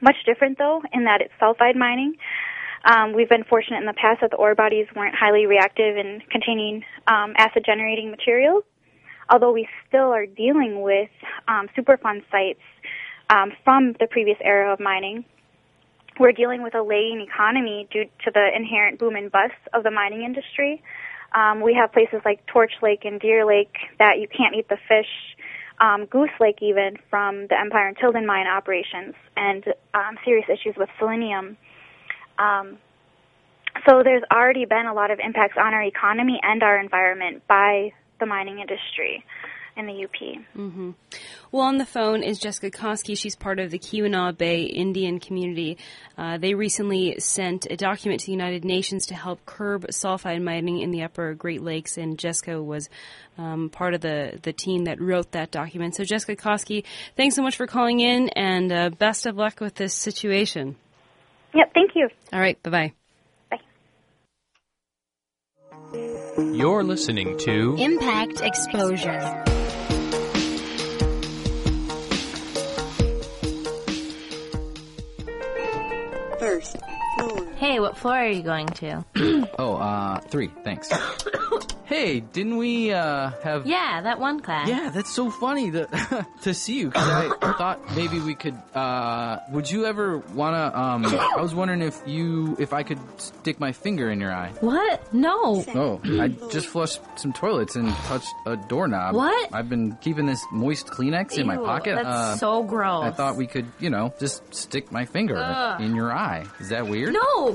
much different, though, in that it's sulfide mining. Um, we've been fortunate in the past that the ore bodies weren't highly reactive in containing um, acid-generating materials, although we still are dealing with um, Superfund sites um, from the previous era of mining. We're dealing with a lagging economy due to the inherent boom and bust of the mining industry. Um, we have places like Torch Lake and Deer Lake that you can't eat the fish, um, Goose Lake even, from the Empire and Tilden mine operations, and um, serious issues with selenium. Um, so there's already been a lot of impacts on our economy and our environment by the mining industry in the U P. Mm-hmm. Well, on the phone is Jessica Koski. She's part of the Keweenaw Bay Indian community. Uh, they recently sent a document to the United Nations to help curb sulfide mining in the upper Great Lakes, and Jessica was um, part of the, the team that wrote that document. So, Jessica Koski, thanks so much for calling in, and uh, best of luck with this situation. Yep, thank you. All right, bye-bye. Bye. You're listening to Impact Exposure. First floor. Hey, what floor are you going to? oh, uh, three, thanks. Hey, didn't we, uh, have... Yeah, that one class. Yeah, that's so funny to, to see you, because I thought maybe we could, uh... Would you ever want to, um... I was wondering if you... If I could stick my finger in your eye. What? No. Oh, I just flushed some toilets and touched a doorknob. What? I've been keeping this moist Kleenex in Ew, my pocket. That's uh, so gross. I thought we could, you know, just stick my finger Ugh. in your eye. Is that weird? No,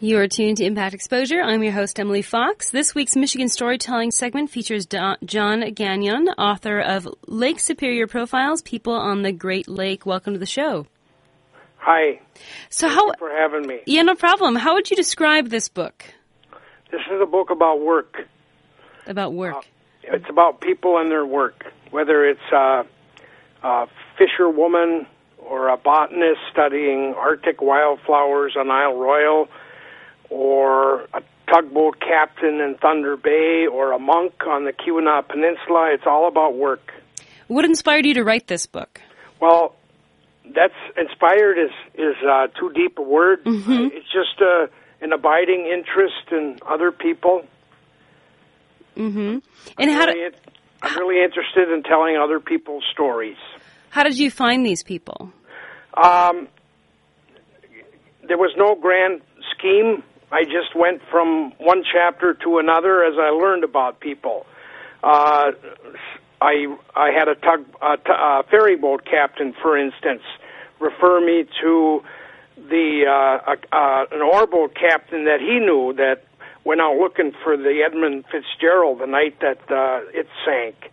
You are tuned to Impact Exposure. I'm your host, Emily Fox. This week's Michigan Storytelling segment features Don, John Gagnon, author of Lake Superior Profiles, People on the Great Lake. Welcome to the show. Hi. So how, Thank you for having me. Yeah, no problem. How would you describe this book? This is a book about work. About work. Uh, it's about people and their work, whether it's a, a fisherwoman or a botanist studying Arctic wildflowers on Isle Royal, or a tugboat captain in Thunder Bay, or a monk on the Keweenaw Peninsula. It's all about work. What inspired you to write this book? Well, that's inspired is, is uh, too deep a word. Mm-hmm. It's just uh, an abiding interest in other people. Mm-hmm. And I'm, how really, do, I'm really interested in telling other people's stories. How did you find these people? Um, there was no grand scheme. I just went from one chapter to another as I learned about people. Uh, I I had a, tug, a, t- a ferry boat captain, for instance, refer me to the uh, a, uh, an oar boat captain that he knew that went out looking for the Edmund Fitzgerald the night that uh, it sank.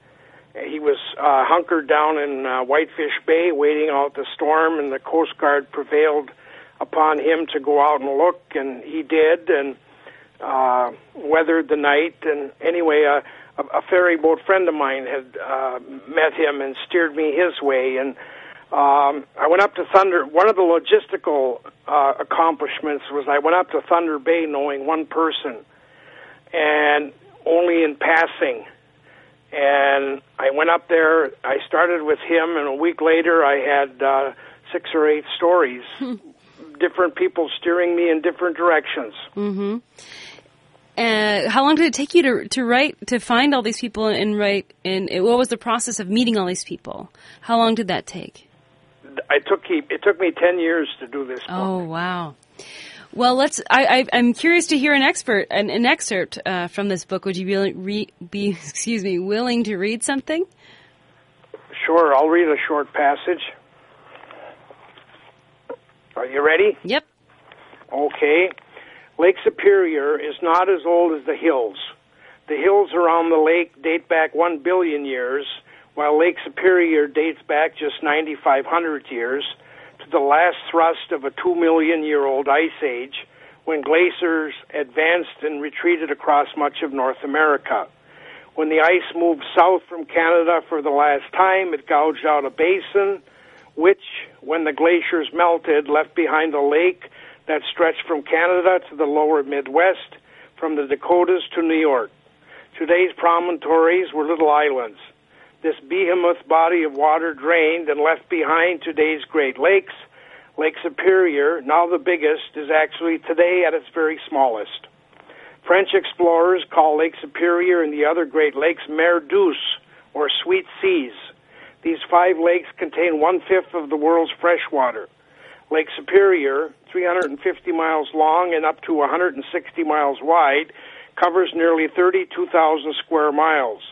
He was uh, hunkered down in uh, Whitefish Bay waiting out the storm, and the Coast Guard prevailed upon him to go out and look, and he did, and uh, weathered the night. And anyway, uh, a, a ferry boat friend of mine had uh, met him and steered me his way. And um, I went up to Thunder. One of the logistical uh, accomplishments was I went up to Thunder Bay knowing one person, and only in passing. And I went up there. I started with him, and a week later I had uh, six or eight stories, different people steering me in different directions. Mm-hmm. And how long did it take you to to write, to find all these people and write? And what was the process of meeting all these people? How long did that take? I took it took me ten years to do this book. Oh wow. Well, let's. I, I, I'm curious to hear an expert, an, an excerpt uh, from this book. Would you be, re, be, excuse me, willing to read something? Sure, I'll read a short passage. Are you ready? Yep. Okay. Lake Superior is not as old as the hills. The hills around the lake date back one billion years, while Lake Superior dates back just nine thousand five hundred years. The last thrust of a two million year old ice age when glaciers advanced and retreated across much of North America. When the ice moved south from Canada for the last time, it gouged out a basin, which, when the glaciers melted, left behind a lake that stretched from Canada to the lower Midwest, from the Dakotas to New York. Today's promontories were little islands. This behemoth body of water drained and left behind today's Great Lakes. Lake Superior, now the biggest, is actually today at its very smallest. French explorers call Lake Superior and the other Great Lakes Mer Douce, or Sweet Seas. These five lakes contain one-fifth of the world's fresh water. Lake Superior, three hundred fifty miles long and up to one hundred sixty miles wide, covers nearly thirty-two thousand square miles.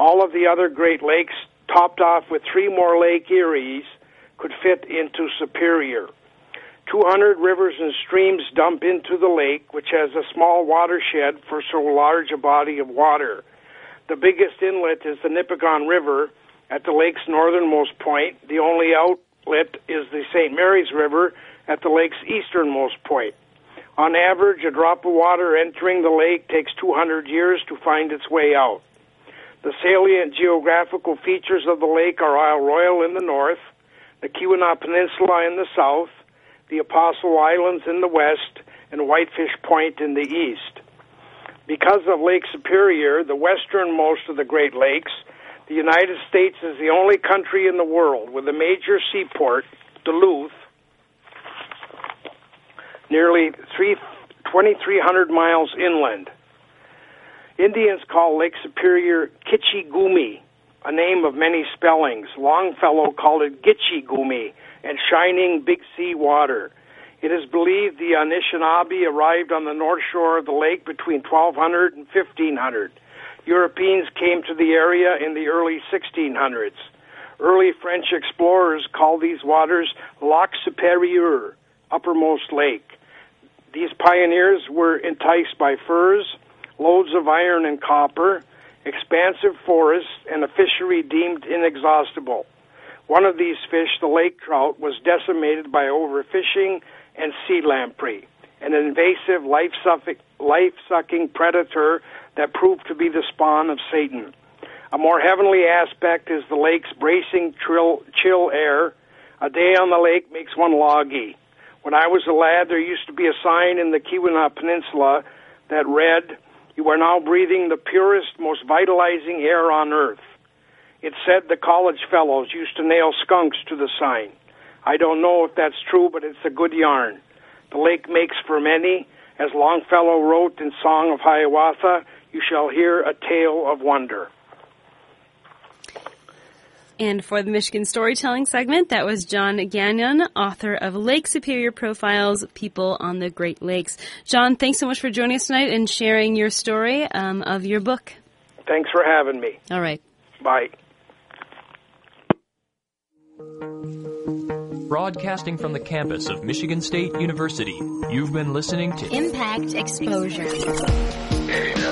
All of the other Great Lakes, topped off with three more Lake Erie's, could fit into Superior. two hundred rivers and streams dump into the lake, which has a small watershed for so large a body of water. The biggest inlet is the Nipigon River at the lake's northernmost point. The only outlet is the Saint Mary's River at the lake's easternmost point. On average, a drop of water entering the lake takes two hundred years to find its way out. The salient geographical features of the lake are Isle Royal in the north, the Keweenaw Peninsula in the south, the Apostle Islands in the west, and Whitefish Point in the east. Because of Lake Superior, the westernmost of the Great Lakes, the United States is the only country in the world with a major seaport, Duluth, nearly twenty-three hundred miles inland. Indians call Lake Superior Kitchigumi, a name of many spellings. Longfellow called it Gitchigumi, and shining Big Sea water. It is believed the Anishinaabe arrived on the north shore of the lake between twelve hundred and fifteen hundred. Europeans came to the area in the early sixteen hundreds. Early French explorers called these waters Lac Supérieur, uppermost lake. These pioneers were enticed by furs, loads of iron and copper, expansive forests, and a fishery deemed inexhaustible. One of these fish, the lake trout, was decimated by overfishing and sea lamprey, an invasive, life-sucking predator that proved to be the spawn of Satan. A more heavenly aspect is the lake's bracing, trill, chill air. A day on the lake makes one loggy. When I was a lad, there used to be a sign in the Keweenaw Peninsula that read, "You are now breathing the purest, most vitalizing air on earth." It said the college fellows used to nail skunks to the sign. I don't know if that's true, but it's a good yarn. The lake makes for many. As Longfellow wrote in Song of Hiawatha, you shall hear a tale of wonder. And for the Michigan Storytelling segment, that was John Gagnon, author of Lake Superior Profiles, People on the Great Lakes. John, thanks so much for joining us tonight and sharing your story um, of your book. Thanks for having me. All right. Bye. Broadcasting from the campus of Michigan State University, you've been listening to Impact Exposure.